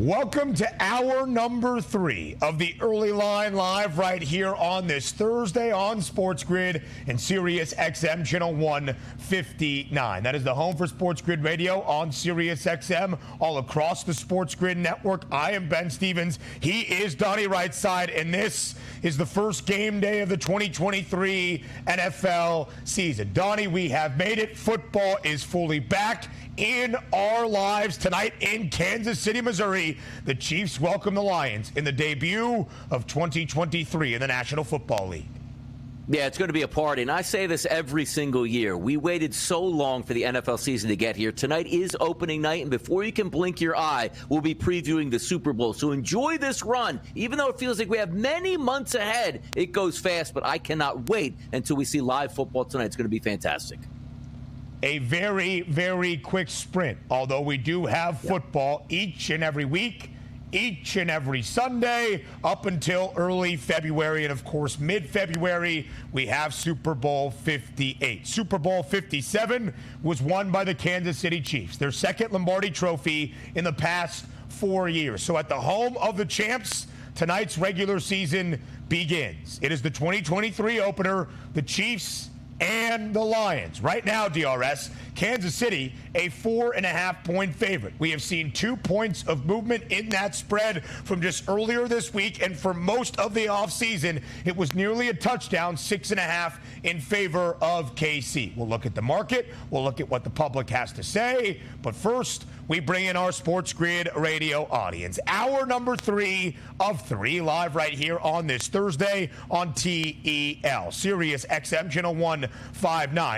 Welcome to hour number 3 of the Early Line live right here on this Thursday on Sports Grid and Sirius XM Channel 159. That is the home for Sports Grid Radio on Sirius XM all across the Sports Grid network. I am Ben Stevens. He is Donnie Wrightside, and this is the first game day of the 2023 NFL season. Donnie, we have made it. Football is fully back in our lives tonight in Kansas City, Missouri. The Chiefs welcome the Lions in the debut of 2023 in the National Football League. Yeah, it's going to be a party, and I say this every single year. We waited so long for the NFL season to get here. Tonight is opening night, and before you can blink your eye, we'll be previewing the Super Bowl. So enjoy this run. Even though it feels like we have many months ahead, it goes fast, but I cannot wait until we see live football tonight. It's going to be fantastic. A very, very quick sprint, although we do have football each and every week, each and every Sunday, up until early February. And, of course, mid-February, we have Super Bowl 58. Super Bowl 57 was won by the Kansas City Chiefs, their second Lombardi Trophy in the past 4 years. So at the home of the champs, tonight's regular season begins. It is the 2023 opener, the Chiefs and the Lions. Right now, DRS, Kansas City, a 4.5-point favorite. We have seen 2 points of movement in that spread from just earlier this week, and for most of the offseason, it was nearly a touchdown, 6.5 in favor of KC. We'll look at the market. We'll look at what the public has to say. But first, we bring in our Sports Grid Radio audience. Hour number 3 of 3, live right here on this Thursday on TEL, Sirius XM Channel 159.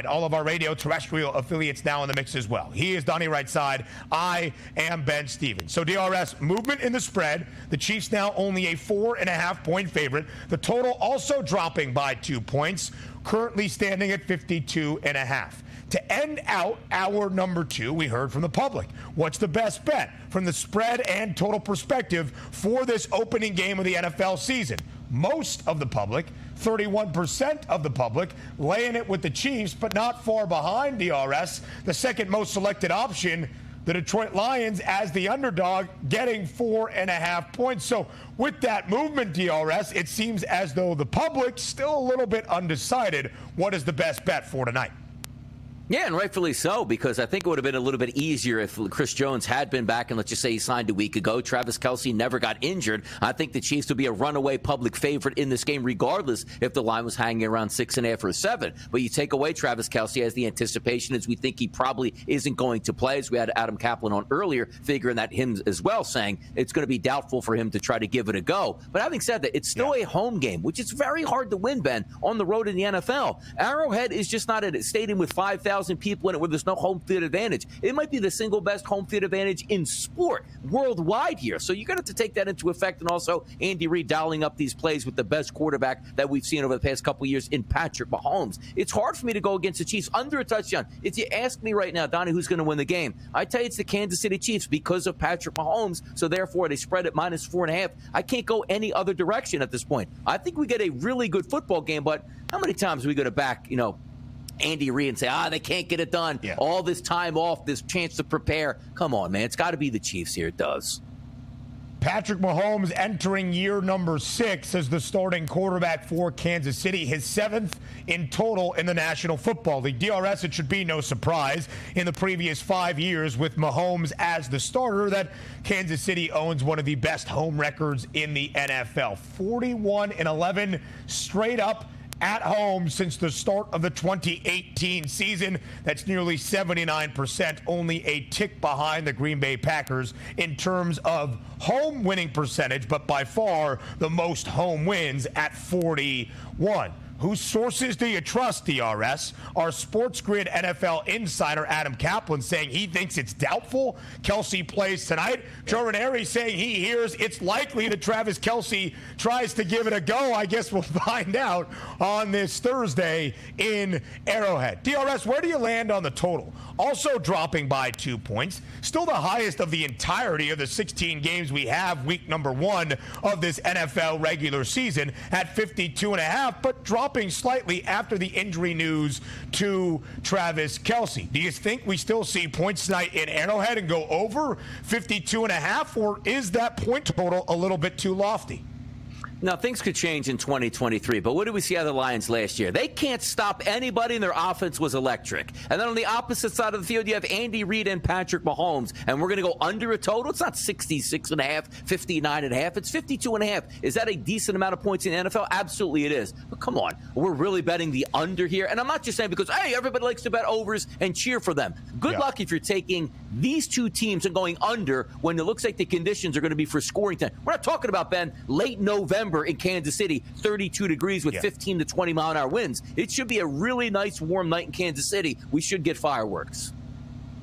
All of our radio terrestrial affiliates now in the mix as well. He is Donnie Wrightside. I am Ben Stevens. So DRS, movement in the spread. The Chiefs now only a 4.5-point favorite. The total also dropping by 2 points, currently standing at 52.5. To end out hour number 2, we heard from the public. What's the best bet from the spread and total perspective for this opening game of the NFL season? Most of the public, 31% of the public, laying it with the Chiefs, but not far behind, DRS. The second most selected option, the Detroit Lions as the underdog, getting 4.5 points. So with that movement, DRS, it seems as though the public's still a little bit undecided. What is the best bet for tonight? Yeah, and rightfully so, because I think it would have been a little bit easier if Chris Jones had been back, and let's just say he signed a week ago. Travis Kelsey never got injured. I think the Chiefs would be a runaway public favorite in this game, regardless if the line was hanging around 6.5 or 7. But you take away Travis Kelsey, as the anticipation is we think he probably isn't going to play, as we had Adam Kaplan on earlier, figuring that him as well, saying it's going to be doubtful for him to try to give it a go. But having said that, it's still a home game, which is very hard to win, Ben, on the road in the NFL. Arrowhead is just not at a stadium with 5,000. 50,000 people in it where there's no home field advantage. It might be the single best home field advantage in sport worldwide here. So you're going to have to take that into effect. And also Andy Reid dialing up these plays with the best quarterback that we've seen over the past couple of years in Patrick Mahomes. It's hard for me to go against the Chiefs under a touchdown. If you ask me right now, Donnie, who's going to win the game? I tell you it's the Kansas City Chiefs because of Patrick Mahomes. So therefore they spread at -4.5. I can't go any other direction at this point. I think we get a really good football game, but how many times are we going to back, Andy Reid and say, they can't get it done. Yeah. All this time off, this chance to prepare. Come on, man. It's got to be the Chiefs here. It does. Patrick Mahomes entering year number 6 as the starting quarterback for Kansas City, his 7th in total in the National Football League. DRS, it should be no surprise, in the previous 5 years with Mahomes as the starter that Kansas City owns one of the best home records in the NFL. 41-11 straight up at home since the start of the 2018 season. That's nearly 79%, only a tick behind the Green Bay Packers in terms of home winning percentage, but by far the most home wins at 41. Whose sources do you trust, DRS? Our Sports Grid NFL insider Adam Kaplan saying he thinks it's doubtful Kelsey plays tonight. Joe Ranieri saying he hears it's likely that Travis Kelsey tries to give it a go. I guess we'll find out on this Thursday in Arrowhead. DRS, where do you land on the total? Also dropping by 2 points, still the highest of the entirety of the 16 games we have week number 1 of this NFL regular season at 52.5, but dropping slightly after the injury news to Travis Kelsey. Do you think we still see points tonight in Arrowhead and go over 52.5, or is that point total a little bit too lofty? Now, things could change in 2023, but what did we see out of the Lions last year? They can't stop anybody, and their offense was electric. And then on the opposite side of the field, you have Andy Reid and Patrick Mahomes, and we're going to go under a total. It's not 66.5, 59.5. It's 52.5. Is that a decent amount of points in the NFL? Absolutely it is. But come on, we're really betting the under here. And I'm not just saying because, hey, everybody likes to bet overs and cheer for them. Good luck if you're taking these two teams and going under when it looks like the conditions are going to be for scoring time. We're not talking about, Ben, late November in Kansas City, 32 degrees with 15 to 20 mile an hour winds. It should be a really nice warm night in Kansas City. We should get fireworks.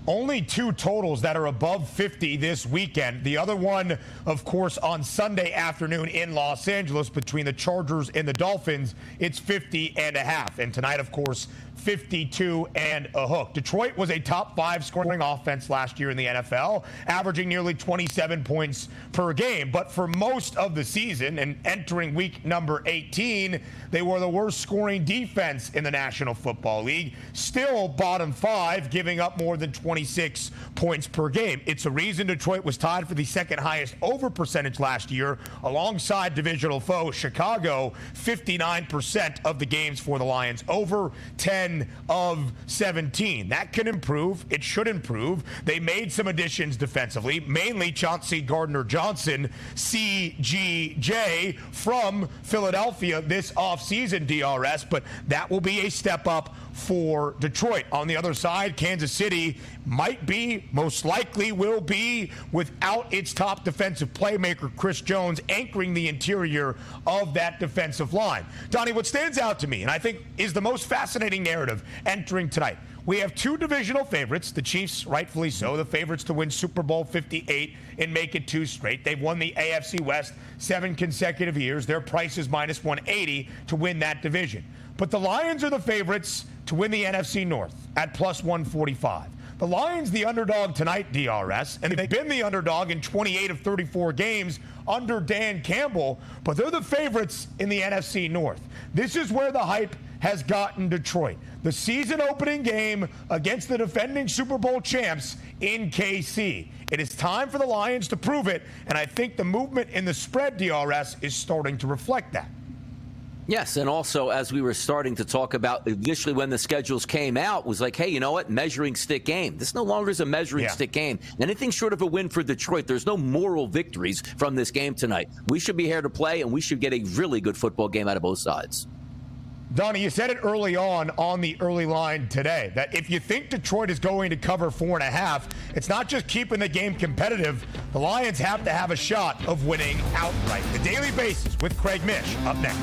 Only 2 totals that are above 50 this weekend. The other one, of course, on Sunday afternoon in Los Angeles between the Chargers and the Dolphins. It's 50.5. And tonight, of course, 52.5. Detroit was a top 5 scoring offense last year in the NFL, averaging nearly 27 points per game. But for most of the season and entering week number 18, they were the worst scoring defense in the National Football League, still bottom 5, giving up more than 26 points per game. It's a reason Detroit was tied for the second highest over percentage last year alongside divisional foe Chicago, 59% of the games for the Lions over, 10 of 17. That can improve. It should improve. They made some additions defensively, mainly Chauncey Gardner-Johnson, CGJ, from Philadelphia this offseason, DRS, but that will be a step up for Detroit. On the other side, Kansas City might be, most likely will be, without its top defensive playmaker, Chris Jones, anchoring the interior of that defensive line. Donnie, what stands out to me, and I think is the most fascinating narrative entering tonight, we have 2 divisional favorites, the Chiefs, rightfully so, the favorites to win Super Bowl 58 and make it 2 straight. They've won the AFC West 7 consecutive years. Their price is -180 to win that division. But the Lions are the favorites to win the NFC North at +145. The Lions, the underdog tonight, DRS, and they've been the underdog in 28 of 34 games under Dan Campbell, but they're the favorites in the NFC North. This is where the hype has gotten Detroit. The season opening game against the defending Super Bowl champs in KC. It is time for the Lions to prove it, and I think the movement in the spread, DRS, is starting to reflect that. Yes, and also as we were starting to talk about initially when the schedules came out, was like, hey, you know what, measuring stick game. This no longer is a measuring stick game. Anything short of a win for Detroit, there's no moral victories from this game tonight. We should be here to play, and we should get a really good football game out of both sides. Donnie, you said it early on the early line today, that if you think Detroit is going to cover 4.5, it's not just keeping the game competitive. The Lions have to have a shot of winning outright. The Daily Basis with Craig Mish up next.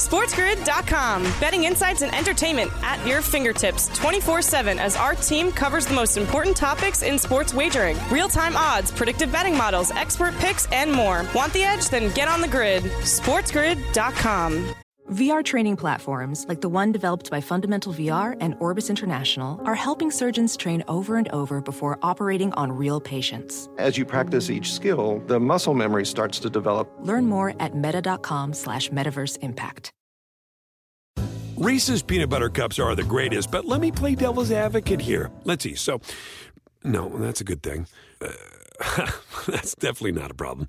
SportsGrid.com. Betting insights and entertainment at your fingertips 24/7 as our team covers the most important topics in sports wagering. Real-time odds, predictive betting models, expert picks, and more. Want the edge? Then get on the grid. SportsGrid.com. VR training platforms like the one developed by Fundamental VR and Orbis International are helping surgeons train over and over before operating on real patients. As you practice each skill, the muscle memory starts to develop. Learn more at meta.com/metaverseimpact. Reese's peanut butter cups are the greatest, but let me play devil's advocate here. Let's see. So, no, that's a good thing. That's definitely not a problem.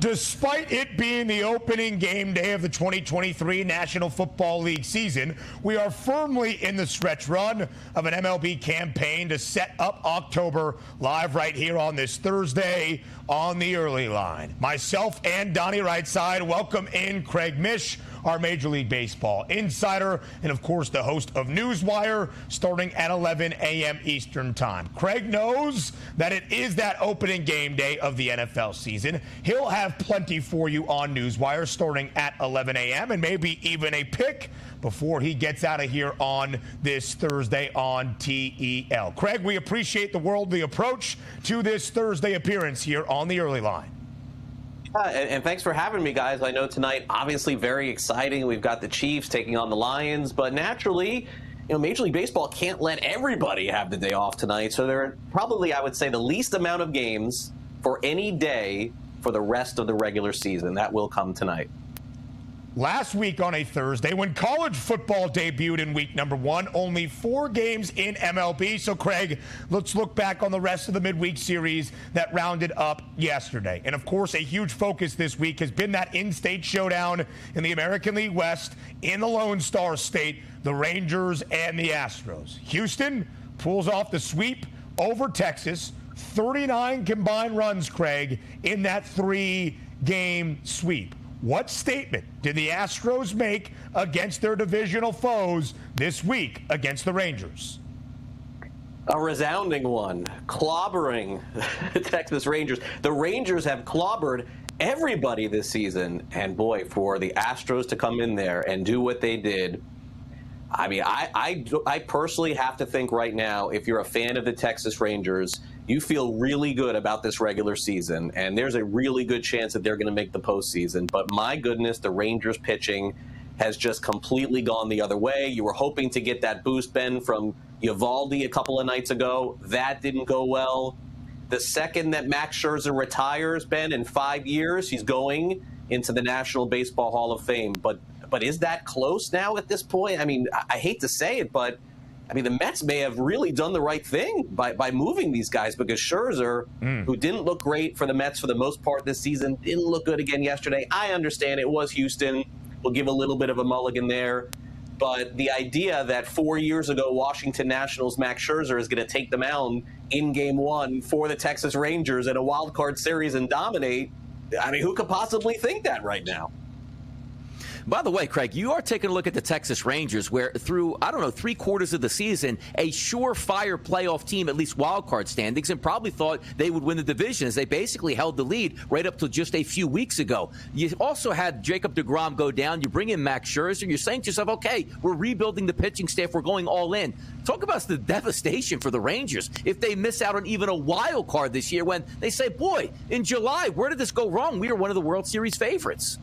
Despite it being the opening game day of the 2023 National Football League season, we are firmly in the stretch run of an MLB campaign to set up October live right here on this Thursday on the early line. Myself and Donnie Wrightside welcome in Craig Mish, our Major League Baseball insider, and of course the host of Newswire, starting at 11 a.m. Eastern Time. Craig knows that it is that opening game day of the NFL season. He'll have plenty for you on Newswire starting at 11 a.m. and maybe even a pick before he gets out of here on this Thursday on TEL. Craig, we appreciate the worldly approach to this Thursday appearance here on the early line. And thanks for having me, guys. I know tonight, obviously, very exciting. We've got the Chiefs taking on the Lions, but naturally, you know, Major League Baseball can't let everybody have the day off tonight. So there are probably, I would say, the least amount of games for any day for the rest of the regular season. That will come tonight. Last week on a Thursday, when college football debuted in week number one, only 4 games in MLB. So, Craig, let's look back on the rest of the midweek series that rounded up yesterday. And, of course, a huge focus this week has been that in-state showdown in the American League West in the Lone Star State, the Rangers and the Astros. Houston pulls off the sweep over Texas, 39 combined runs, Craig, in that 3-game sweep. What statement did the Astros make against their divisional foes this week against the Rangers? A resounding one, clobbering the Texas Rangers. The Rangers have clobbered everybody this season, and boy, for the Astros to come in there and do what they did. I mean, I personally have to think right now, if you're a fan of the Texas Rangers, you feel really good about this regular season, and there's a really good chance that they're going to make the postseason. But my goodness, the Rangers pitching has just completely gone the other way. You were hoping to get that boost, Ben, from Uvalde a couple of nights ago. That didn't go well. The second that Max Scherzer retires, Ben, in 5 years, he's going into the National Baseball Hall of Fame. But is that close now at this point? I mean, I hate to say it, but I mean, the Mets may have really done the right thing by moving these guys, because Scherzer, who didn't look great for the Mets for the most part this season, didn't look good again yesterday. I understand it was Houston. We'll give a little bit of a mulligan there. But the idea that 4 years ago, Washington Nationals' Max Scherzer is going to take the mound in Game 1 for the Texas Rangers in a wild card series and dominate, I mean, who could possibly think that right now? By the way, Craig, you are taking a look at the Texas Rangers, where through, 3 quarters of the season, a surefire playoff team, at least wild card standings, and probably thought they would win the division, as they basically held the lead right up to just a few weeks ago. You also had Jacob DeGrom go down. You bring in Max Scherzer, and you're saying to yourself, okay, we're rebuilding the pitching staff. We're going all in. Talk about the devastation for the Rangers if they miss out on even a wild card this year, when they say, boy, in July, where did this go wrong? We are one of the World Series favorites.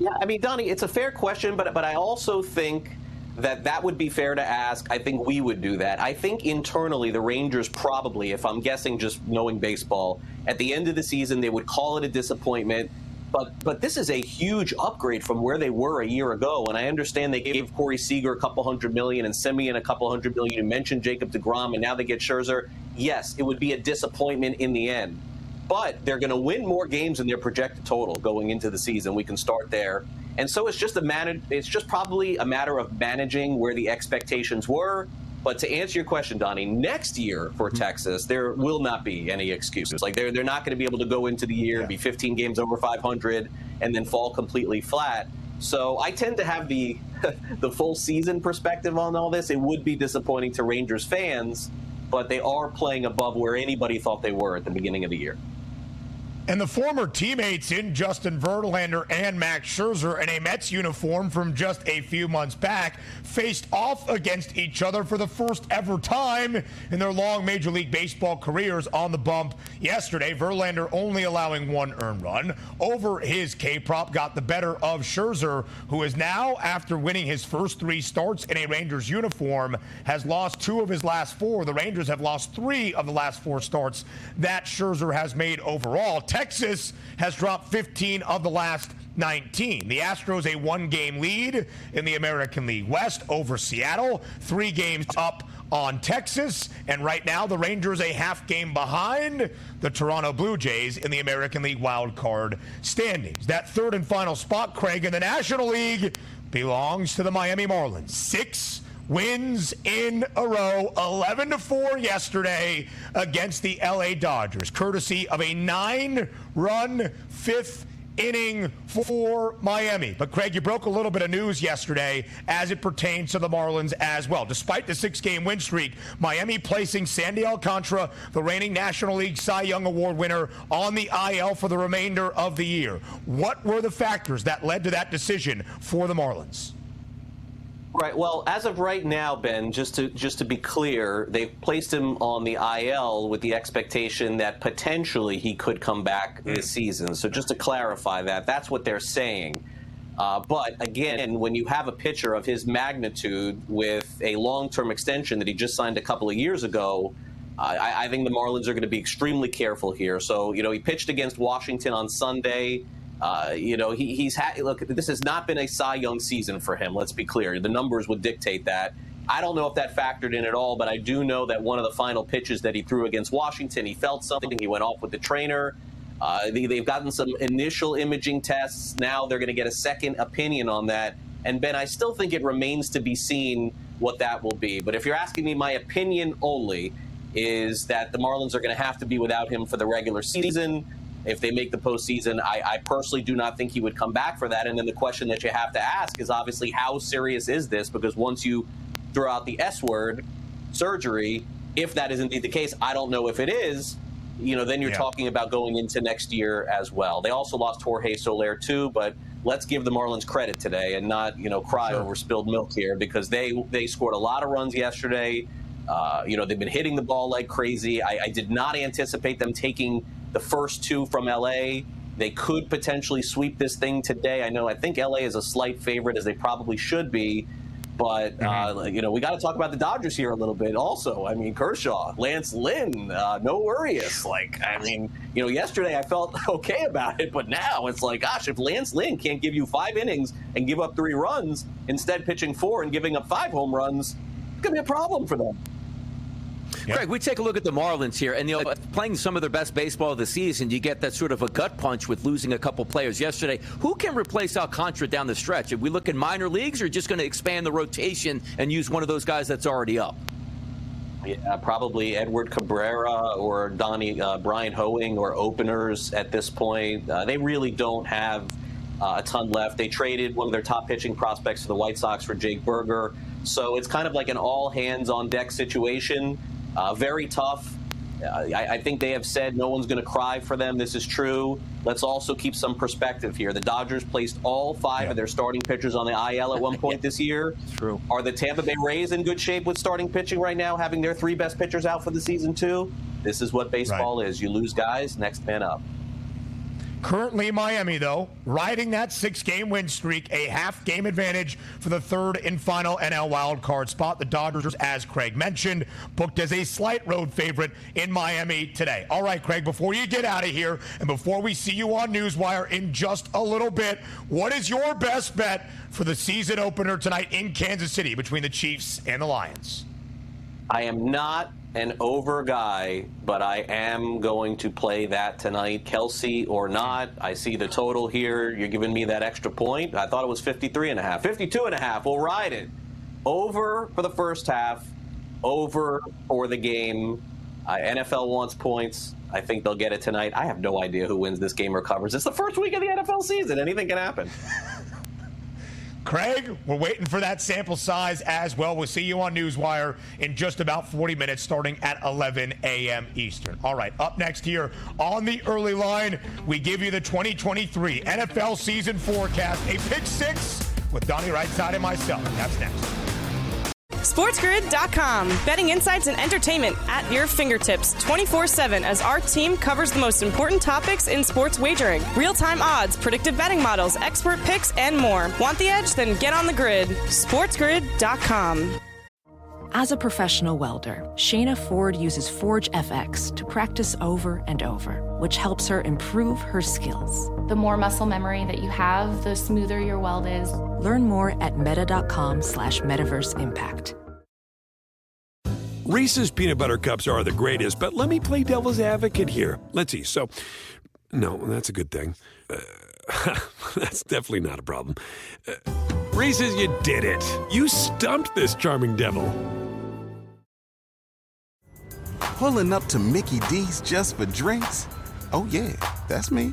Yeah, I mean, Donnie, it's a fair question, but I also think that would be fair to ask. I think we would do that. I think internally the Rangers probably, if I'm guessing just knowing baseball, at the end of the season they would call it a disappointment. But this is a huge upgrade from where they were a year ago. And I understand they gave Corey Seager $200 million and Semien $200 million. You mentioned Jacob DeGrom, and now they get Scherzer. Yes, it would be a disappointment in the end, but they're going to win more games than their projected total going into the season. We can start there. And so it's just probably a matter of managing where the expectations were. But to answer your question, Donnie, next year for Texas, there will not be any excuses. Like they're not going to be able to go into the year and be 15 games over 500 and then fall completely flat. So I tend to have the full season perspective on all this. It would be disappointing to Rangers fans, but they are playing above where anybody thought they were at the beginning of the year. And the former teammates in Justin Verlander and Max Scherzer in a Mets uniform from just a few months back faced off against each other for the first ever time in their long Major League Baseball careers on the bump yesterday. Verlander only allowing one earned run over his K-prop, got the better of Scherzer, who is now, after winning his first three starts in a Rangers uniform, has lost two of his last four. The Rangers have lost three of the last four starts that Scherzer has made overall. Texas has dropped 15 of the last 19. The Astros a one-game lead in the American League West over Seattle, 3 games up on Texas, and right now the Rangers a half game behind the Toronto Blue Jays in the American League wild card standings. That third and final spot, Craig, in the National League belongs to the Miami Marlins. 6 wins in a row, 11-4 yesterday against the LA Dodgers, courtesy of a 9-run 5th inning for Miami. But Craig, you broke a little bit of news yesterday as it pertains to the Marlins as well. Despite the 6-game win streak, Miami placing Sandy Alcantara, the reigning National League Cy Young Award winner, on the IL for the remainder of the year. What were the factors that led to that decision for the Marlins? Right. Well, as of right now, Ben, just to be clear, they've placed him on the IL with the expectation that potentially he could come back this season. So just to clarify that, that's what they're saying. But again, when you have a pitcher of his magnitude with a long-term extension that he just signed a couple of years ago, I think the Marlins are going to be extremely careful here. So, you know, he pitched against Washington on Sunday. Look, this has not been a Cy Young season for him. Let's be clear. The numbers would dictate that. I don't know if that factored in at all, but I do know that one of the final pitches that he threw against Washington, he felt something. He went off with the trainer. They've gotten some initial imaging tests. Now they're going to get a second opinion on that. And Ben, I still think it remains to be seen what that will be. But if you're asking me my opinion only, is that the Marlins are going to have to be without him for the regular season. If they make the postseason, I personally do not think he would come back for that. And then the question that you have to ask is obviously how serious is this? Because once you throw out the S word, surgery, if that is indeed the case, I don't know if it is, you know, then you're talking about going into next year as well. They also lost Jorge Soler too, but let's give the Marlins credit today and not, you know, cry over spilled milk here, because they scored a lot of runs yesterday. They've been hitting the ball like crazy. I did not anticipate them taking the first two from LA. They could potentially sweep this thing today. I think LA is a slight favorite, as they probably should be. But, we got to talk about the Dodgers here a little bit also. I mean, Kershaw, Lance Lynn, no worries. Yesterday I felt okay about it, but now it's like, gosh, if Lance Lynn can't give you 5 innings and give up 3 runs, instead pitching 4 and giving up 5 home runs, it's going to be a problem for them. Craig, we take a look at the Marlins here, and playing some of their best baseball of the season, you get that sort of a gut punch with losing a couple players yesterday. Who can replace Alcantara down the stretch? If we look in minor leagues, or just going to expand the rotation and use one of those guys that's already up? Yeah, probably Edward Cabrera or Brian Hoeing or openers at this point. They really don't have a ton left. They traded one of their top pitching prospects to the White Sox for Jake Berger. So it's kind of like an all-hands-on-deck situation. Very tough. I think they have said no one's going to cry for them. This is true. Let's also keep some perspective here. The Dodgers placed all 5 of their starting pitchers on the IL at one point this year. True. Are the Tampa Bay Rays in good shape with starting pitching right now, having their 3 best pitchers out for the season too? This is what baseball is. You lose guys, next man up. Currently Miami, though, riding that six-game win streak, a half-game advantage for the third and final NL wildcard spot. The Dodgers, as Craig mentioned, booked as a slight road favorite in Miami today. All right, Craig, before you get out of here and before we see you on Newswire in just a little bit, what is your best bet for the season opener tonight in Kansas City between the Chiefs and the Lions? I am not an over guy, but I am going to play that tonight, Kelsey or not. I see the total here. You're giving me that extra point. I thought it was 53.5. 52.5. We'll ride it. Over for the first half, over for the game. NFL wants points. I think they'll get it tonight. I have no idea who wins this game or covers. It's the first week of the NFL season. Anything can happen. Craig, we're waiting for that sample size as well. We'll see you on Newswire in just about 40 minutes, starting at 11 a.m. Eastern. All right, up next here on the early line, we give you the 2023 NFL season forecast, a pick six with Donnie Wrightside and myself. That's next. SportsGrid.com. Betting insights and entertainment at your fingertips 24/7 as our team covers the most important topics in sports wagering. Real-time odds, predictive betting models, expert picks, and more. Want the edge? Then get on the grid. SportsGrid.com. As a professional welder, Shayna Ford uses Forge FX to practice over and over, which helps her improve her skills. The more muscle memory that you have, the smoother your weld is. Learn more at meta.com/metaverseimpact. Reese's peanut butter cups are the greatest, but let me play devil's advocate here. Let's see. So, no, that's a good thing. That's definitely not a problem. Reese's, you did it. You stumped this charming devil. Pulling up to Mickey D's just for drinks? Oh, yeah, that's me.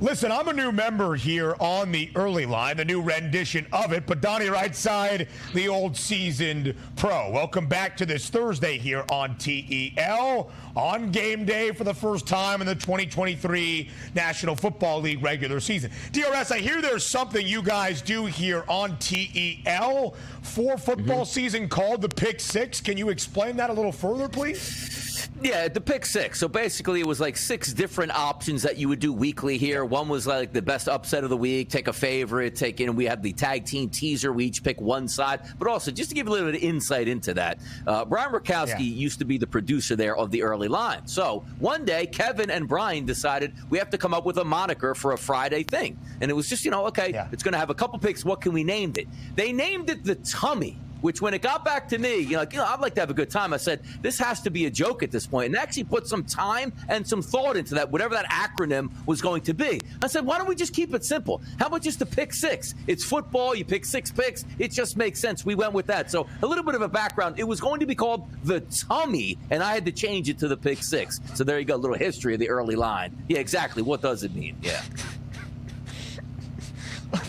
Listen, I'm a new member here on the early line, the new rendition of it, but Donnie Wrightside, the old seasoned pro. Welcome back to this Thursday here on TEL, on game day for the first time in the 2023 National Football League regular season. DRS, I hear there's something you guys do here on TEL for football season called the Pick Six. Can you explain that a little further, please? Yeah, the pick six. So basically it was like six different options that you would do weekly here. One was like the best upset of the week, take a favorite, take in. We had the tag team teaser. We each pick one side. But also, just to give a little bit of insight into that, Brian Rakowski used to be the producer there of the early line. So one day, Kevin and Brian decided we have to come up with a moniker for a Friday thing. And it was just, it's going to have a couple picks. What can we name it? They named it the Tummy, which when it got back to me, I'd like to have a good time. I said, this has to be a joke at this point. And actually put some time and some thought into that, whatever that acronym was going to be. I said, why don't we just keep it simple? How about just the pick six? It's football. You pick six picks. It just makes sense. We went with that. So a little bit of a background. It was going to be called the Tummy, and I had to change it to the pick six. So there you go, a little history of the early line. Yeah, exactly. What does it mean? Yeah.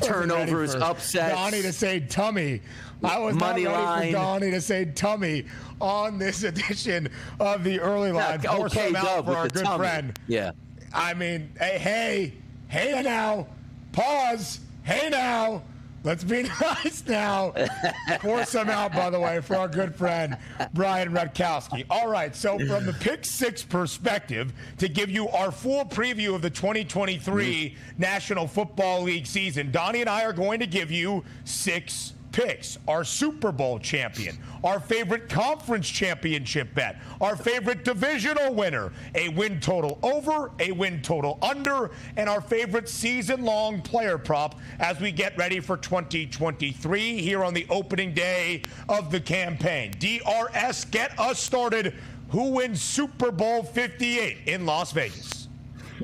Turnovers, upsets. Donnie to say Tummy. I was money not ready line. For Donnie to say Tummy on this edition of the early line. Yeah, okay, out for our good tummy. Friend. Yeah. I mean, hey now, pause. Hey now, let's be nice now. Pour some out, by the way, for our good friend Brian Rutkowski. All right, so from the pick six perspective, to give you our full preview of the 2023 National Football League season, Donnie and I are going to give you six picks, our Super Bowl champion, our favorite conference championship bet, our favorite divisional winner, a win total over, a win total under, and our favorite season-long player prop as we get ready for 2023 here on the opening day of the campaign. DRS, get us started. Who wins Super Bowl 58 in Las Vegas?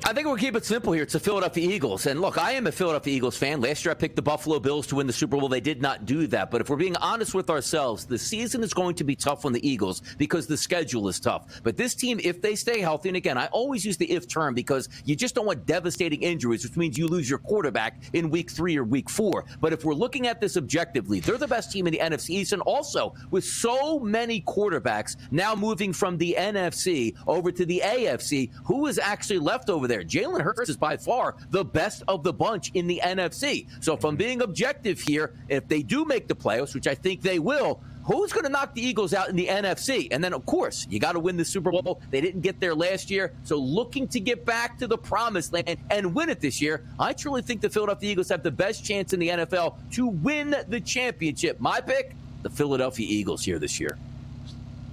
I think we'll keep it simple here. It's the Philadelphia Eagles. And look, I am a Philadelphia Eagles fan. Last year I picked the Buffalo Bills to win the Super Bowl. They did not do that. But if we're being honest with ourselves, the season is going to be tough on the Eagles because the schedule is tough. But this team, if they stay healthy, and again, I always use the if term because you just don't want devastating injuries, which means you lose your quarterback in week 3 or week 4. But if we're looking at this objectively, they're the best team in the NFC East, and also with so many quarterbacks now moving from the NFC over to the AFC, who is actually left over there? Jalen Hurts is by far the best of the bunch in the NFC. So if I'm being objective here, if they do make the playoffs, which I think they will, who's going to knock the Eagles out in the NFC? And then, of course, you got to win the Super Bowl. They didn't get there last year. So looking to get back to the promised land and win it this year, I truly think the Philadelphia Eagles have the best chance in the NFL to win the championship. My pick, the Philadelphia Eagles here this year.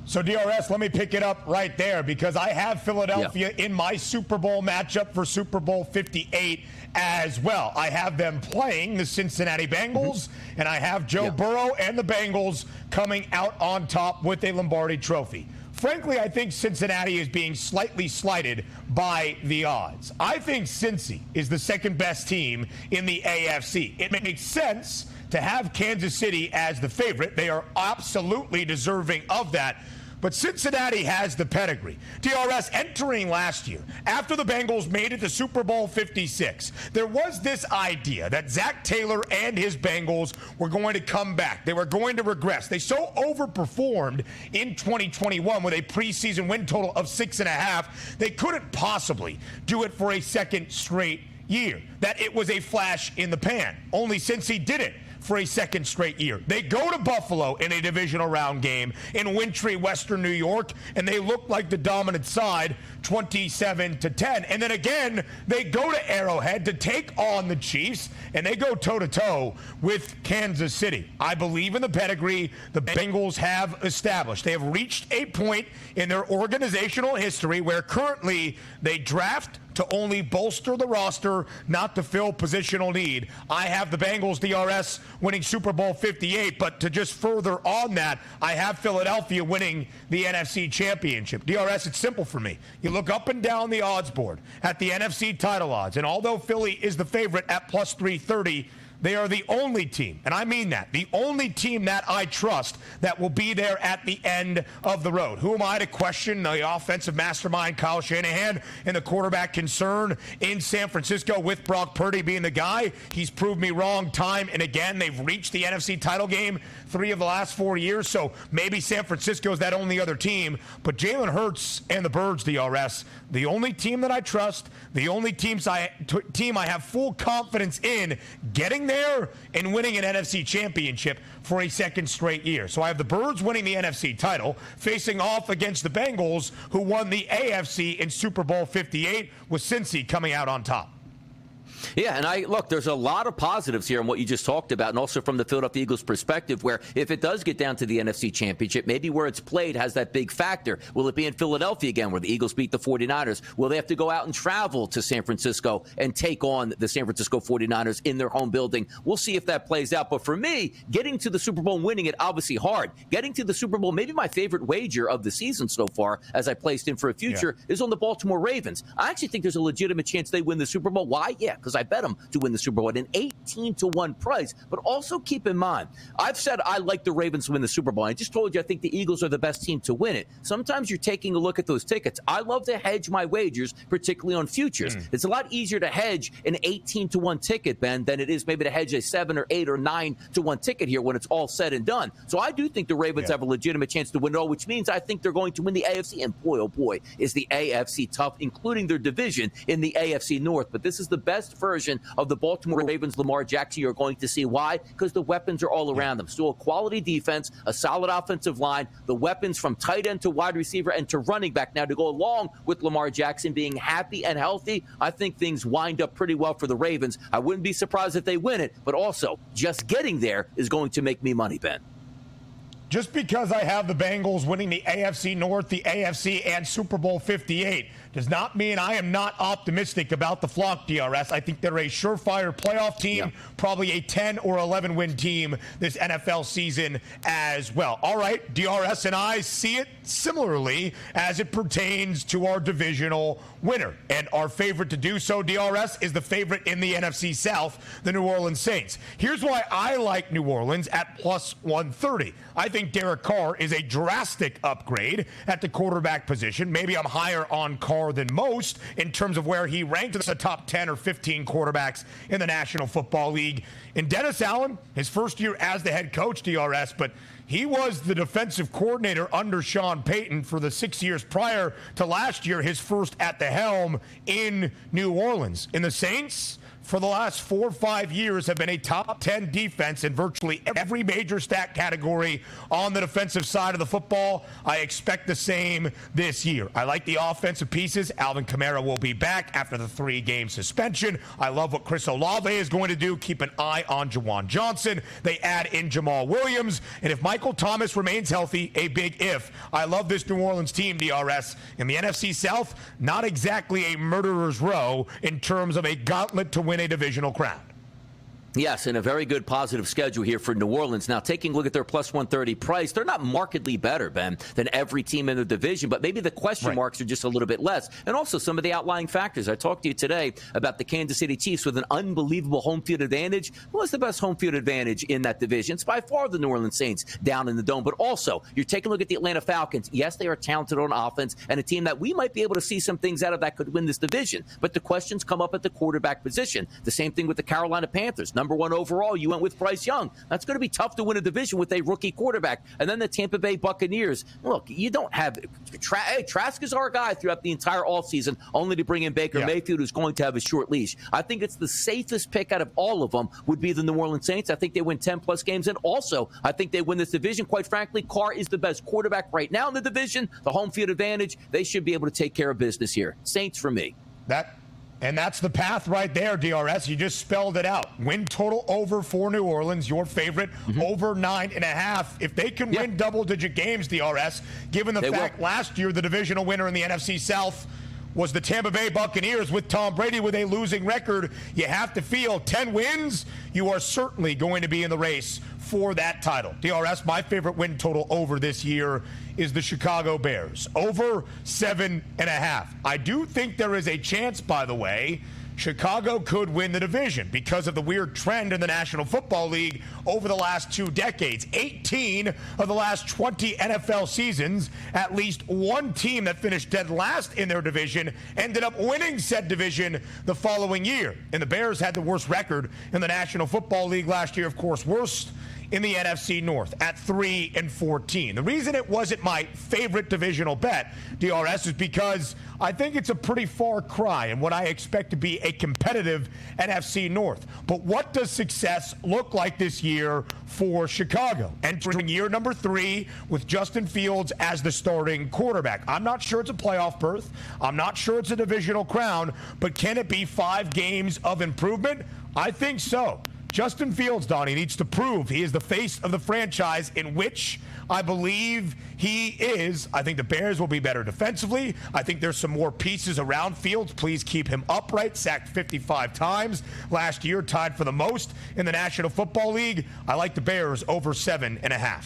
So, DRS, let me pick it up right there because I have Philadelphia in my Super Bowl matchup for Super Bowl 58 as well. I have them playing the Cincinnati Bengals, and I have Joe Burrow and the Bengals coming out on top with a Lombardi Trophy. Frankly, I think Cincinnati is being slightly slighted by the odds. I think Cincy is the second best team in the AFC. It makes sense to have Kansas City as the favorite. They are absolutely deserving of that. But Cincinnati has the pedigree. DRS, entering last year, after the Bengals made it to Super Bowl 56, there was this idea that Zach Taylor and his Bengals were going to come back. They were going to regress. They so overperformed in 2021 with a preseason win total of 6.5. They couldn't possibly do it for a second straight year. That it was a flash in the pan. Only Cincy did it for a second straight year. They go to Buffalo in a divisional round game in wintry Western New York, and they look like the dominant side, 27-10. And then again, they go to Arrowhead to take on the Chiefs, and they go toe-to-toe with Kansas City. I believe in the pedigree the Bengals have established. They have reached a point in their organizational history where currently they draft to only bolster the roster, not to fill positional need. I have the Bengals, DRS, winning Super Bowl 58, but to just further on that, I have Philadelphia winning the NFC Championship. DRS, it's simple for me. You look up and down the odds board at the NFC title odds, and although Philly is the favorite at plus 330, they are the only team, and I mean that, the only team that I trust that will be there at the end of the road. Who am I to question the offensive mastermind Kyle Shanahan and the quarterback concern in San Francisco with Brock Purdy being the guy? He's proved me wrong time and again. They've reached the NFC title game 3 of the last 4 years, so maybe San Francisco is that only other team. But Jalen Hurts and the Birds, DRS, the only team that I trust, the only team I have full confidence in getting there and winning an NFC championship for a second straight year. So I have the Birds winning the NFC title, facing off against the Bengals, who won the AFC in Super Bowl 58, with Cincy coming out on top. Yeah, and I look, there's a lot of positives here in what you just talked about, and also from the Philadelphia Eagles' perspective, where if it does get down to the NFC Championship, maybe where it's played has that big factor. Will it be in Philadelphia again, where the Eagles beat the 49ers? Will they have to go out and travel to San Francisco and take on the San Francisco 49ers in their home building? We'll see if that plays out. But for me, getting to the Super Bowl and winning it, obviously hard. Getting to the Super Bowl, maybe my favorite wager of the season so far, as I placed in for a future, is on the Baltimore Ravens. I actually think there's a legitimate chance they win the Super Bowl. Why? Yeah, because I bet them to win the Super Bowl at an 18-1 price. But also keep in mind, I've said I like the Ravens to win the Super Bowl. I just told you I think the Eagles are the best team to win it. Sometimes you're taking a look at those tickets. I love to hedge my wagers, particularly on futures. It's a lot easier to hedge an 18-1 ticket, Ben, than it is maybe to hedge a 7 or 8 or 9-1 ticket here when it's all said and done. So I do think the Ravens have a legitimate chance to win it all, which means I think they're going to win the AFC. And boy, oh boy, is the AFC tough, including their division in the AFC North. But this is the best version of the Baltimore Ravens, Lamar Jackson. You're going to see why, because the weapons are all around them. Still a quality defense, a solid offensive line, the weapons from tight end to wide receiver and to running back. Now, to go along with Lamar Jackson being happy and healthy, I think things wind up pretty well for the Ravens. I wouldn't be surprised if they win it, but also just getting there is going to make me money, Ben. Just because I have the Bengals winning the AFC North, the AFC, and Super Bowl 58 does not mean I am not optimistic about the flock, DRS. I think they're a surefire playoff team, probably a 10 or 11 win team this NFL season as well. All right, DRS and I see it similarly as it pertains to our divisional winner. And our favorite to do so, DRS, is the favorite in the NFC South, the New Orleans Saints. Here's why I like New Orleans at plus 130. I think Derek Carr is a drastic upgrade at the quarterback position. Maybe I'm higher on Carr than most in terms of where he ranked as the top 10 or 15 quarterbacks in the National Football League. And Dennis Allen, his first year as the head coach, DRS, but he was the defensive coordinator under Sean Payton for the 6 years prior to last year, his first at the helm in New Orleans. In the Saints, for the last 4 or 5 years, have been a top 10 defense in virtually every major stat category on the defensive side of the football. I expect the same this year. I like the offensive pieces. Alvin Kamara will be back after the 3-game suspension. I love what Chris Olave is going to do. Keep an eye on Jawan Johnson. They add in Jamal Williams. And if Michael Thomas remains healthy, a big if. I love this New Orleans team, DRS. In the NFC South, not exactly a murderer's row in terms of a gauntlet to win a divisional crown. Yes, and a very good positive schedule here for New Orleans. Now, taking a look at their plus 130 price, they're not markedly better, Ben, than every team in the division, but maybe the question marks are just a little bit less. And also some of the outlying factors. I talked to you today about the Kansas City Chiefs with an unbelievable home field advantage. What's the best home field advantage in that division? It's by far the New Orleans Saints down in the dome. But also, you're taking a look at the Atlanta Falcons. Yes, they are talented on offense and a team that we might be able to see some things out of that could win this division. But the questions come up at the quarterback position. The same thing with the Carolina Panthers. Number one overall, you went with Bryce Young. That's going to be tough to win a division with a rookie quarterback. And then the Tampa Bay Buccaneers. Look, you don't have Trask is our guy throughout the entire offseason, only to bring in Baker Mayfield, who's going to have a short leash. I think it's the safest pick out of all of them would be the New Orleans Saints. I think they win 10-plus games. And also, I think they win this division. Quite frankly, Carr is the best quarterback right now in the division. The home field advantage, they should be able to take care of business here. Saints for me. And that's the path right there, DRS. You just spelled it out. Win total over for New Orleans, your favorite, over 9.5. If they can win double-digit games, DRS, given the fact last year the divisional winner in the NFC South was the Tampa Bay Buccaneers with Tom Brady with a losing record, you have to feel 10 wins, you are certainly going to be in the race for that title. DRS, my favorite win total over this year is the Chicago Bears, over 7.5. I do think there is a chance, by the way, Chicago could win the division because of the weird trend in the National Football League over the last 2 decades. 18 of the last 20 NFL seasons, at least one team that finished dead last in their division ended up winning said division the following year. And the Bears had the worst record in the National Football League last year, of course, worst in the NFC North at 3-14. The reason it wasn't my favorite divisional bet, DRS, is because I think it's a pretty far cry in what I expect to be a competitive NFC North. But what does success look like this year for Chicago? Entering year number 3 with Justin Fields as the starting quarterback. I'm not sure it's a playoff berth. I'm not sure it's a divisional crown, but can it be 5 games of improvement? I think so. Justin Fields, Donnie, needs to prove he is the face of the franchise in which I believe he is. I think the Bears will be better defensively. I think there's some more pieces around Fields. Please keep him upright. Sacked 55 times last year, tied for the most in the National Football League. I like the Bears over 7.5.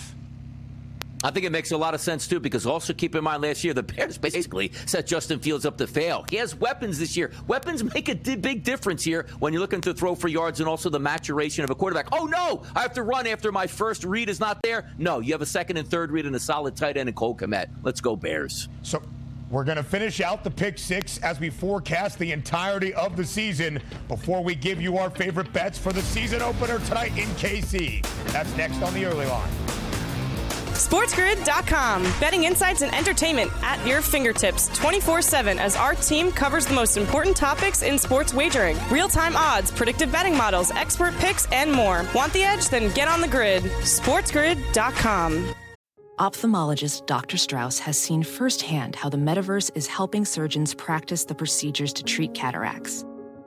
I think it makes a lot of sense, too, because also keep in mind last year, the Bears basically set Justin Fields up to fail. He has weapons this year. Weapons make a big difference here when you're looking to throw for yards and also the maturation of a quarterback. Oh, no, I have to run after my first read is not there. No, you have a second and third read and a solid tight end and Cole Kmet. Let's go, Bears. So we're going to finish out the pick six as we forecast the entirety of the season before we give you our favorite bets for the season opener tonight in KC. That's next on the Early Line. SportsGrid.com. Betting insights and entertainment at your fingertips 24/7 as our team covers the most important topics in sports wagering. Real-time odds, predictive betting models, expert picks, and more. Want the edge? Then get on the grid. SportsGrid.com. Ophthalmologist Dr. Strauss has seen firsthand how the metaverse is helping surgeons practice the procedures to treat cataracts.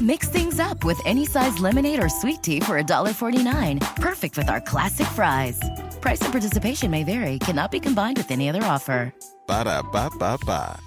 Mix things up with any size lemonade or sweet tea for $1.49. Perfect with our classic fries. Price and participation may vary. Cannot be combined with any other offer. Ba-da-ba-ba-ba.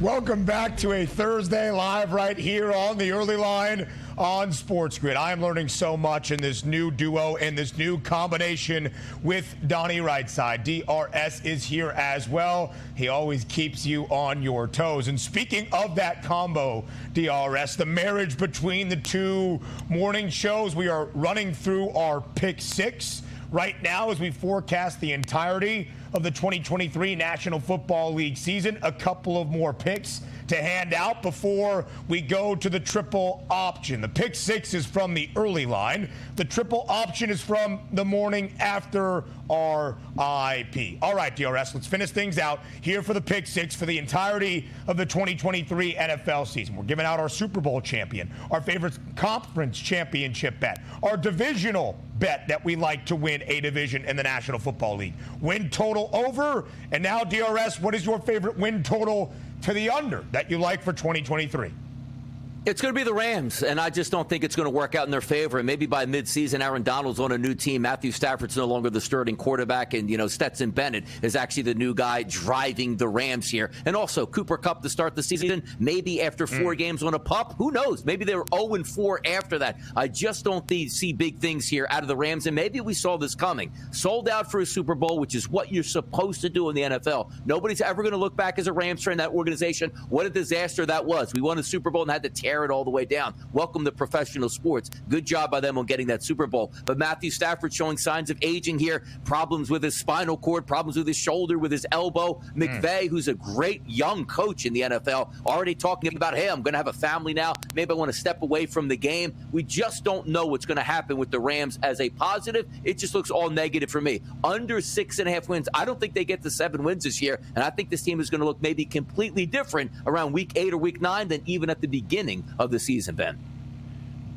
Welcome back to a Thursday live right here on the early line on Sports Grid. I am learning so much in this new duo and this new combination with Donnie Wrightside. DRS is here as well. He always keeps you on your toes. And speaking of that combo, DRS, the marriage between the two morning shows, we are running through our pick six right now as we forecast the entirety of the 2023 National Football League season. A couple of more picks to hand out before we go to the triple option. The pick six is from the early line. The triple option is from the morning after RIP. All right, DRS, let's finish things out here for the pick six for the entirety of the 2023 NFL season. We're giving out our Super Bowl champion, our favorite conference championship bet, our divisional bet that we like to win a division in the National Football League. Win total over. And now, DRS, what is your favorite win total to the under that you like for 2023? It's going to be the Rams, and I just don't think it's going to work out in their favor. And maybe by midseason, Aaron Donald's on a new team. Matthew Stafford's no longer the starting quarterback, and, you know, Stetson Bennett is actually the new guy driving the Rams here. And also, Cooper Kupp to start the season, maybe after four games on a pup. Who knows? Maybe they were 0-4 after that. I just don't see big things here out of the Rams, and maybe we saw this coming. Sold out for a Super Bowl, which is what you're supposed to do in the NFL. Nobody's ever going to look back as a Rams fan, that organization. What a disaster that was. We won a Super Bowl and had to tear it all the way down. Welcome to professional sports. Good job by them on getting that Super Bowl. But Matthew Stafford showing signs of aging here, problems with his spinal cord, problems with his shoulder, with his elbow. McVay, who's a great young coach in the NFL, already talking about, hey, I'm going to have a family now. Maybe I want to step away from the game. We just don't know what's going to happen with the Rams as a positive. It just looks all negative for me. Under 6.5 wins. I don't think they get to 7 wins this year, and I think this team is going to look maybe completely different around week 8 or week 9 than even at the beginning of the season, Ben.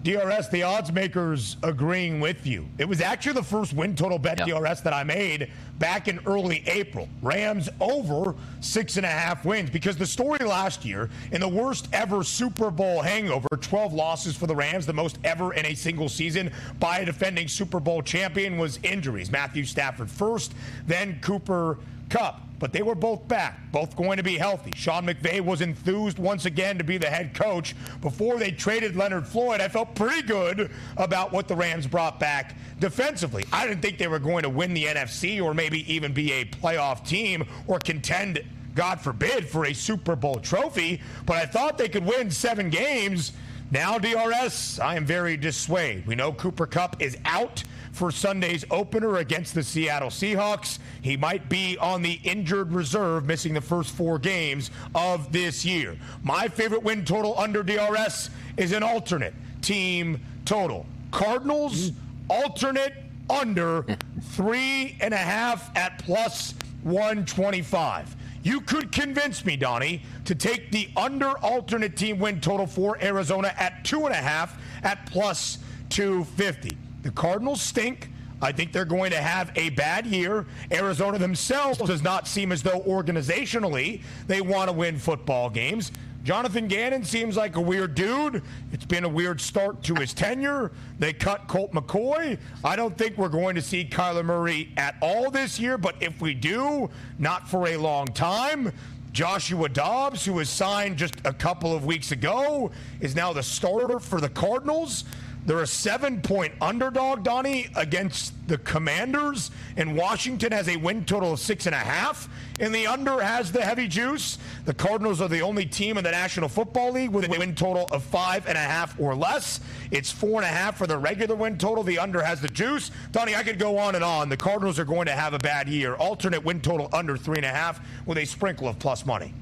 DRS, the odds makers agreeing with you. It was actually the first win total bet, DRS, that I made back in early April. Rams over 6.5 wins, because the story last year in the worst ever Super Bowl hangover, 12 losses for the Rams, the most ever in a single season by a defending Super Bowl champion, was injuries. Matthew Stafford first, then Cooper Kupp. But they were both back, both going to be healthy. Sean McVay was enthused once again to be the head coach. Before they traded Leonard Floyd, I felt pretty good about what the Rams brought back defensively. I didn't think they were going to win the NFC or maybe even be a playoff team or contend, God forbid, for a Super Bowl trophy. But I thought they could win 7 games. Now, DRS, I am very dissuaded. We know Cooper Kupp is out for Sunday's opener against the Seattle Seahawks. He might be on the injured reserve, missing the first 4 games of this year. My favorite win total under, DRS, is an alternate team total. Cardinals, alternate under 3.5 at plus 125. You could convince me, Donnie, to take the under alternate team win total for Arizona at 2.5 at plus 250. The Cardinals stink. I think they're going to have a bad year. Arizona themselves does not seem as though organizationally they want to win football games. Jonathan Gannon seems like a weird dude. It's been a weird start to his tenure. They cut Colt McCoy. I don't think we're going to see Kyler Murray at all this year, but if we do, not for a long time. Joshua Dobbs, who was signed just a couple of weeks ago, is now the starter for the Cardinals. They're a 7-point underdog, Donnie, against the Commanders, and Washington has a win total of 6.5, and the under has the heavy juice. The Cardinals are the only team in the National Football League with a win total of 5.5 or less. It's 4.5 for the regular win total. The under has the juice. Donnie, I could go on and on. The Cardinals are going to have a bad year. Alternate win total under 3.5 with a sprinkle of plus money.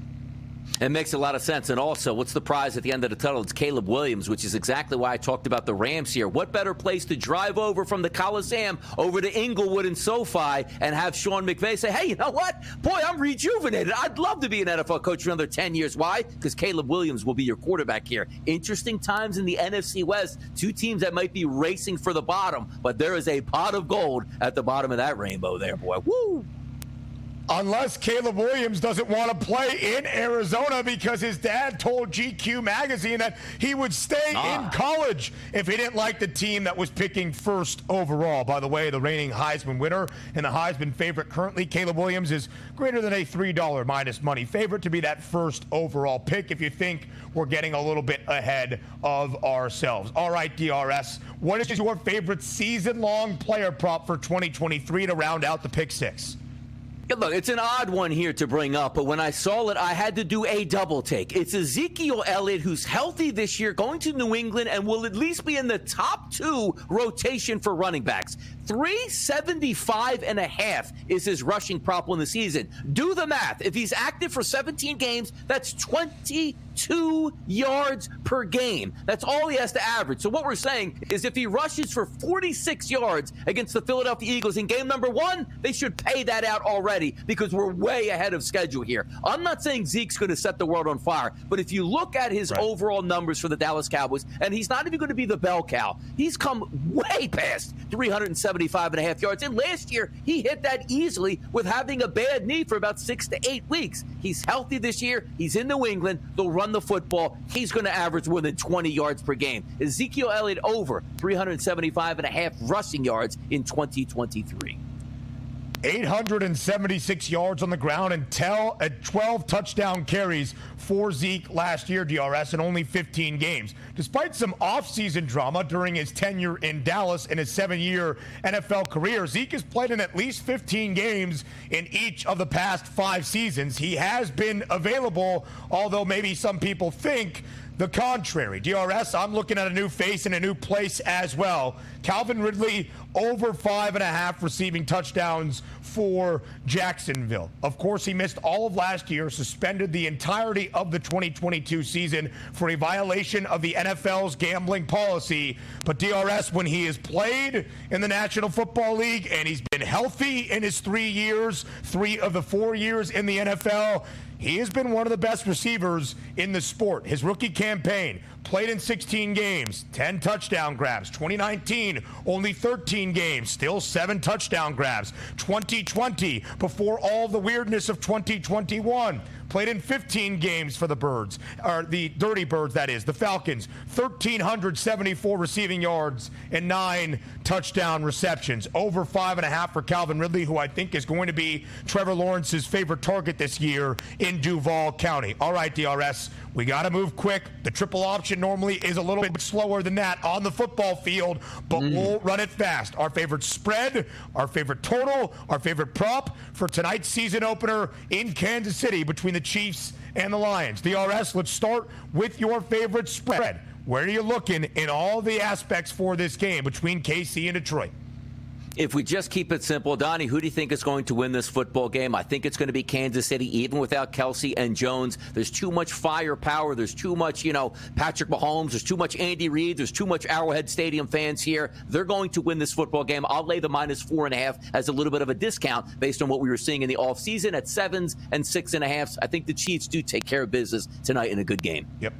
It makes a lot of sense. And also, what's the prize at the end of the tunnel? It's Caleb Williams, which is exactly why I talked about the Rams here. What better place to drive over from the Coliseum over to Inglewood and SoFi and have Sean McVay say, hey, you know what? Boy, I'm rejuvenated. I'd love to be an NFL coach for another 10 years. Why? Because Caleb Williams will be your quarterback here. Interesting times in the NFC West. Two teams that might be racing for the bottom, but there is a pot of gold at the bottom of that rainbow there, boy. Woo! Unless Caleb Williams doesn't want to play in Arizona because his dad told GQ magazine that he would stay in college if he didn't like the team that was picking first overall. By the way, the reigning Heisman winner and the Heisman favorite currently, Caleb Williams, is greater than a $3 minus money favorite to be that first overall pick, if you think we're getting a little bit ahead of ourselves. All right, DRS, what is your favorite season-long player prop for 2023 to round out the pick six? Look, it's an odd one here to bring up, but when I saw it, I had to do a double take. It's Ezekiel Elliott, who's healthy this year, going to New England, and will at least be in the top 2 rotation for running backs. 375.5 is his rushing prop on the season. Do the math. If he's active for 17 games, that's 22 yards per game. That's all he has to average. So what we're saying is if he rushes for 46 yards against the Philadelphia Eagles in game number 1, they should pay that out already because we're way ahead of schedule here. I'm not saying Zeke's going to set the world on fire, but if you look at his overall numbers for the Dallas Cowboys, and he's not even going to be the bell cow, he's come way past 375.5 yards. And last year, he hit that easily with having a bad knee for about 6 to 8 weeks. He's healthy this year. He's in New England. They'll run the football. He's going to average more than 20 yards per game. Ezekiel Elliott over 375.5 rushing yards in 2023. 876 yards on the ground and 12 touchdown carries for Zeke last year, DRS, in only 15 games. Despite some offseason drama during his tenure in Dallas and his 7-year NFL career, Zeke has played in at least 15 games in each of the past 5 seasons. He has been available, although maybe some people think the contrary. DRS, I'm looking at a new face and a new place as well. Calvin Ridley, over 5.5 receiving touchdowns for Jacksonville. Of course, he missed all of last year, suspended the entirety of the 2022 season for a violation of the NFL's gambling policy. But DRS, when he has played in the National Football League and he's been healthy in his 3 years, 3 of the 4 years in the NFL, he has been one of the best receivers in the sport. His rookie campaign, played in 16 games, 10 touchdown grabs. 2019, only 13 games, still 7 touchdown grabs. 2020, before all the weirdness of 2021, played in 15 games for the Birds, or the Dirty Birds, that is, the Falcons. 1,374 receiving yards and 9 touchdown receptions. Over 5.5 for Calvin Ridley, who I think is going to be Trevor Lawrence's favorite target this year in Duval County. All right, DRS, we got to move quick. The triple option normally is a little bit slower than that on the football field, but we'll run it fast. Our favorite spread, our favorite total, our favorite prop for tonight's season opener in Kansas City between the Chiefs and the Lions. DRS, let's start with your favorite spread. Where are you looking in all the aspects for this game between KC and Detroit? If we just keep it simple, Donnie, who do you think is going to win this football game? I think it's going to be Kansas City, even without Kelsey and Jones. There's too much firepower. There's too much, Patrick Mahomes. There's too much Andy Reid. There's too much Arrowhead Stadium fans here. They're going to win this football game. I'll lay the minus 4.5 as a little bit of a discount based on what we were seeing in the offseason at 7s and 6.5s. I think the Chiefs do take care of business tonight in a good game. Yep.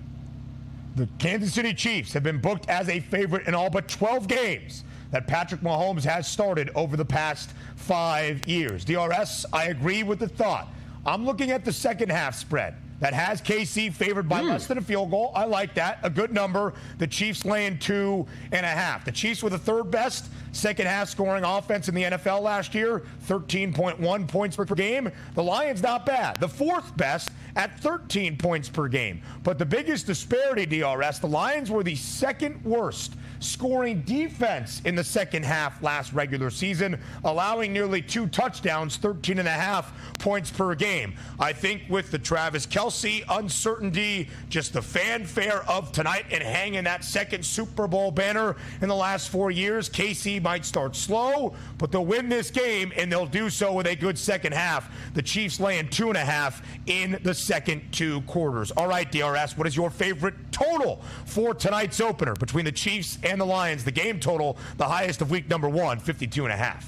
The Kansas City Chiefs have been booked as a favorite in all but 12 games that Patrick Mahomes has started over the past 5 years. DRS, I agree with the thought. I'm looking at the second half spread. that has KC favored by less than a field goal. I like that. A good number. The Chiefs laying 2.5. The Chiefs were the third best second half scoring offense in the NFL last year, 13.1 points per game. The Lions, not bad. The fourth best at 13 points per game. But the biggest disparity, DRS, the Lions were the second worst scoring defense in the second half last regular season, allowing nearly 2 touchdowns, 13.5 points per game. I think with the Travis Kelsey uncertainty, just the fanfare of tonight and hanging that second Super Bowl banner in the last 4 years, KC might start slow, but they'll win this game, and they'll do so with a good second half. The Chiefs laying 2.5 in the second 2 quarters. All right, DRS, what is your favorite total for tonight's opener between the Chiefs and the Lions? The game total, the highest of week number one, 52.5.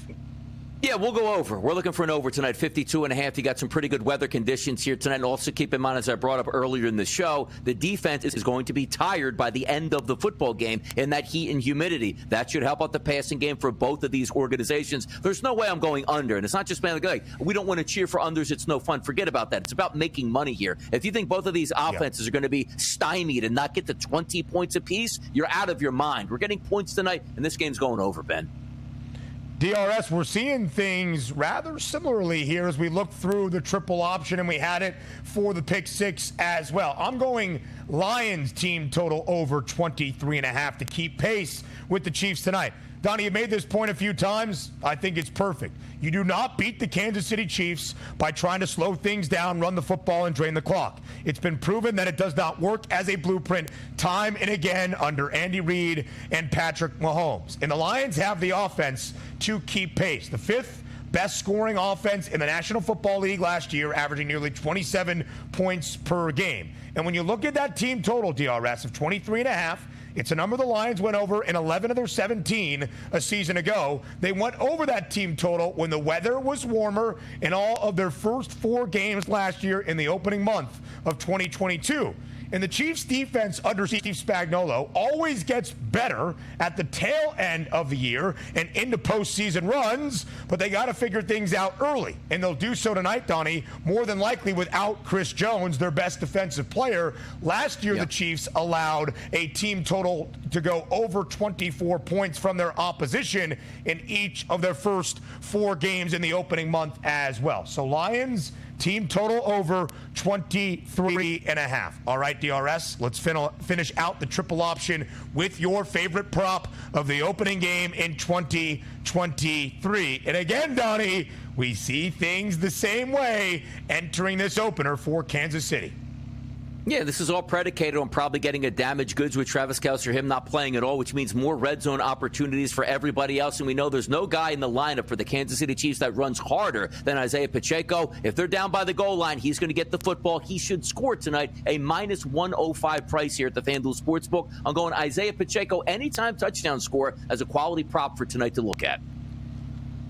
Yeah, we'll go over. We're looking for an over tonight, 52.5. You got some pretty good weather conditions here tonight. And also keep in mind, as I brought up earlier in the show, the defense is going to be tired by the end of the football game in that heat and humidity. That should help out the passing game for both of these organizations. There's no way I'm going under. And it's not just being like, we don't want to cheer for unders. It's no fun. Forget about that. It's about making money here. If you think both of these offenses are going to be stymied and not get to 20 points apiece, you're out of your mind. We're getting points tonight, and this game's going over, Ben. DRS, we're seeing things rather similarly here as we look through the triple option, and we had it for the pick six as well. I'm going Lions team total over 23.5 to keep pace with the Chiefs tonight. Donnie, you made this point a few times. I think it's perfect. You do not beat the Kansas City Chiefs by trying to slow things down, run the football, and drain the clock. It's been proven that it does not work as a blueprint time and again under Andy Reid and Patrick Mahomes. And the Lions have the offense to keep pace. The fifth best scoring offense in the National Football League last year, averaging nearly 27 points per game. And when you look at that team total, DRS, of 23.5, it's a number the Lions went over in 11 of their 17 a season ago. They went over that team total when the weather was warmer in all of their first 4 games last year in the opening month of 2022. And the Chiefs' defense under Steve Spagnuolo always gets better at the tail end of the year and into postseason runs, but they got to figure things out early. And they'll do so tonight, Donnie, more than likely without Chris Jones, their best defensive player. Last year, the Chiefs allowed a team total to go over 24 points from their opposition in each of their first 4 games in the opening month as well. So Lions team total over 23.5. All right, DRS, let's finish out the triple option with your favorite prop of the opening game in 2023. And again, Donnie, we see things the same way entering this opener for Kansas City. Yeah, this is all predicated on probably getting a damaged goods with Travis Kelce or him not playing at all, which means more red zone opportunities for everybody else. And we know there's no guy in the lineup for the Kansas City Chiefs that runs harder than Isaiah Pacheco. If they're down by the goal line, he's going to get the football. He should score tonight. A minus 105 price here at the FanDuel Sportsbook. I'm going Isaiah Pacheco anytime touchdown score as a quality prop for tonight to look at.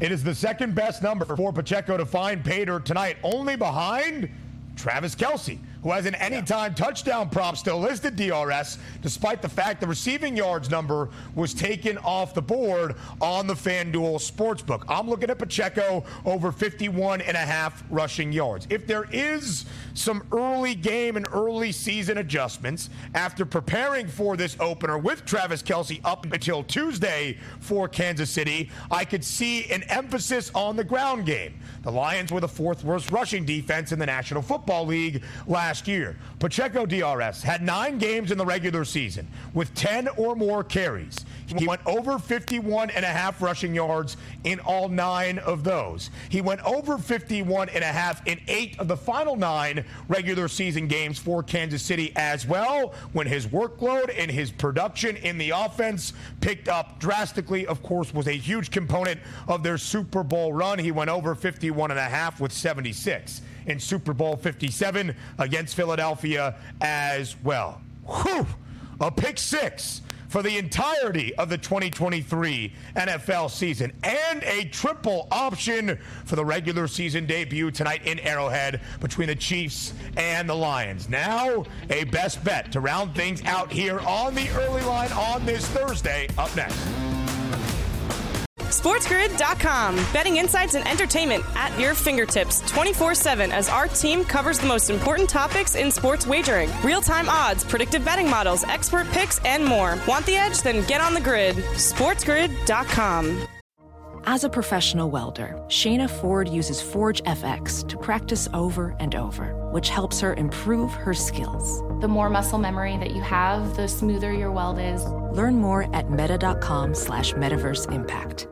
It is the second best number for Pacheco to find pay dirt tonight, only behind Travis Kelsey, who has an anytime touchdown prop still listed, DRS, despite the fact the receiving yards number was taken off the board on the FanDuel Sportsbook. I'm looking at Pacheco over 51.5 rushing yards. If there is some early game and early season adjustments after preparing for this opener with Travis Kelsey up until Tuesday for Kansas City, I could see an emphasis on the ground game. The Lions were the fourth worst rushing defense in the National Football League last year. Pacheco, DRS, had 9 games in the regular season with 10 or more carries. He went over 51.5 rushing yards in all 9 of those. He went over 51.5 in 8 of the final 9 regular season games for Kansas City as well, when his workload and his production in the offense picked up drastically, of course, was a huge component of their Super Bowl run. He went over 51.5 with 76 in Super Bowl 57 against Philadelphia as well. Whew! A pick six for the entirety of the 2023 NFL season, and a triple option for the regular season debut tonight in Arrowhead between the Chiefs and the Lions. Now, a best bet to round things out here on the early line on this Thursday. Up next. SportsGrid.com. Betting insights and entertainment at your fingertips 24/7 as our team covers the most important topics in sports wagering. Real-time odds, predictive betting models, expert picks, and more. Want the edge? Then get on the grid. SportsGrid.com. As a professional welder, Shayna Ford uses Forge FX to practice over and over, which helps her improve her skills. The more muscle memory that you have, the smoother your weld is. Learn more at meta.com/metaverseimpact.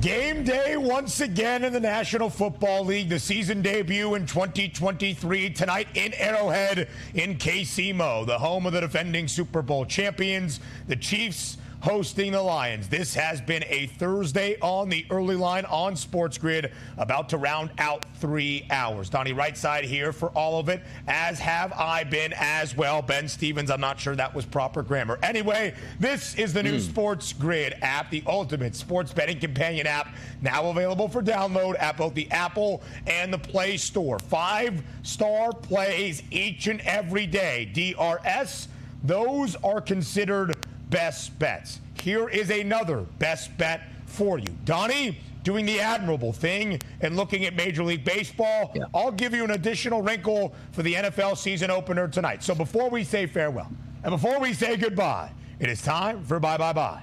Game day once again in the National Football League. The season debut in 2023 tonight in Arrowhead in KCMO, the home of the defending Super Bowl champions, the Chiefs hosting the Lions. This has been a Thursday on the early line on Sports Grid, about to round out 3 hours. Donnie Wrightside here for all of it, as have I been as well. Ben Stevens, I'm not sure that was proper grammar. Anyway, this is the new Sports Grid app, the ultimate sports betting companion app, now available for download at both the Apple and the Play Store. 5-star plays each and every day. DRS, those are considered best bets. Here is another best bet for you. Donnie, doing the admirable thing and looking at Major League Baseball, yeah. I'll give you an additional wrinkle for the NFL season opener tonight. So before we say farewell and before we say goodbye, it is time for Bye Bye Bye.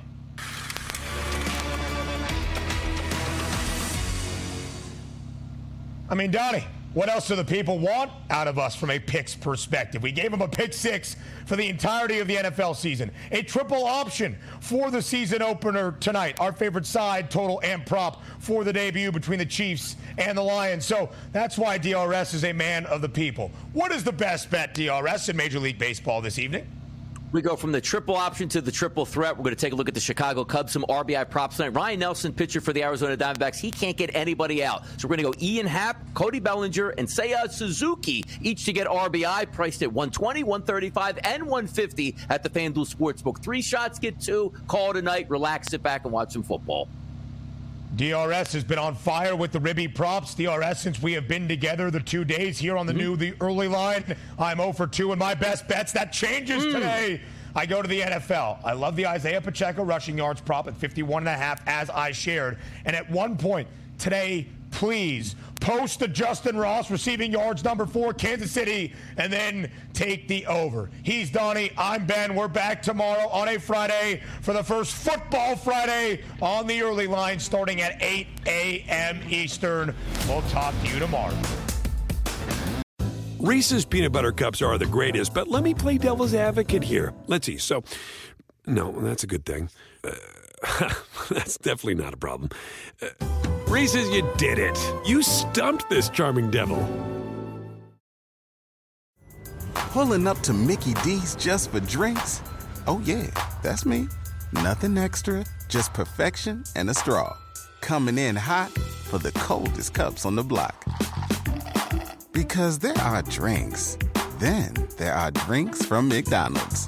I mean, Donnie, what else do the people want out of us from a picks perspective? We gave them a pick six for the entirety of the NFL season. A triple option for the season opener tonight. Our favorite side, total and prop for the debut between the Chiefs and the Lions. So that's why DRS is a man of the people. What is the best bet, DRS, in Major League Baseball this evening? We go from the triple option to the triple threat. We're going to take a look at the Chicago Cubs, some RBI props tonight. Ryan Nelson, pitcher for the Arizona Diamondbacks, he can't get anybody out. So we're going to go Ian Happ, Cody Bellinger, and Seiya Suzuki, each to get RBI, priced at 120, 135, and 150 at the FanDuel Sportsbook. 3 shots, get 2. Call tonight, relax, sit back, and watch some football. DRS has been on fire with the Ribby props. DRS, since we have been together the 2 days here on the new The Early Line, I'm 0 for 2 in my best bets. That changes today. I go to the NFL. I love the Isaiah Pacheco rushing yards prop at 51.5, as I shared. And at one point today, please post the Justin Ross receiving yards number 4, Kansas City, and then take the over. He's Donnie. I'm Ben. We're back tomorrow on a Friday for the first Football Friday on the Early Line, starting at 8 a.m. Eastern. We'll talk to you tomorrow. Reese's peanut butter cups are the greatest, but let me play devil's advocate here. Let's see. So, no, that's a good thing. That's definitely not a problem. Reese's, you did it. You stumped this charming devil. Pulling up to Mickey D's just for drinks? Oh, yeah, that's me. Nothing extra, just perfection and a straw. Coming in hot for the coldest cups on the block. Because there are drinks. Then there are drinks from McDonald's.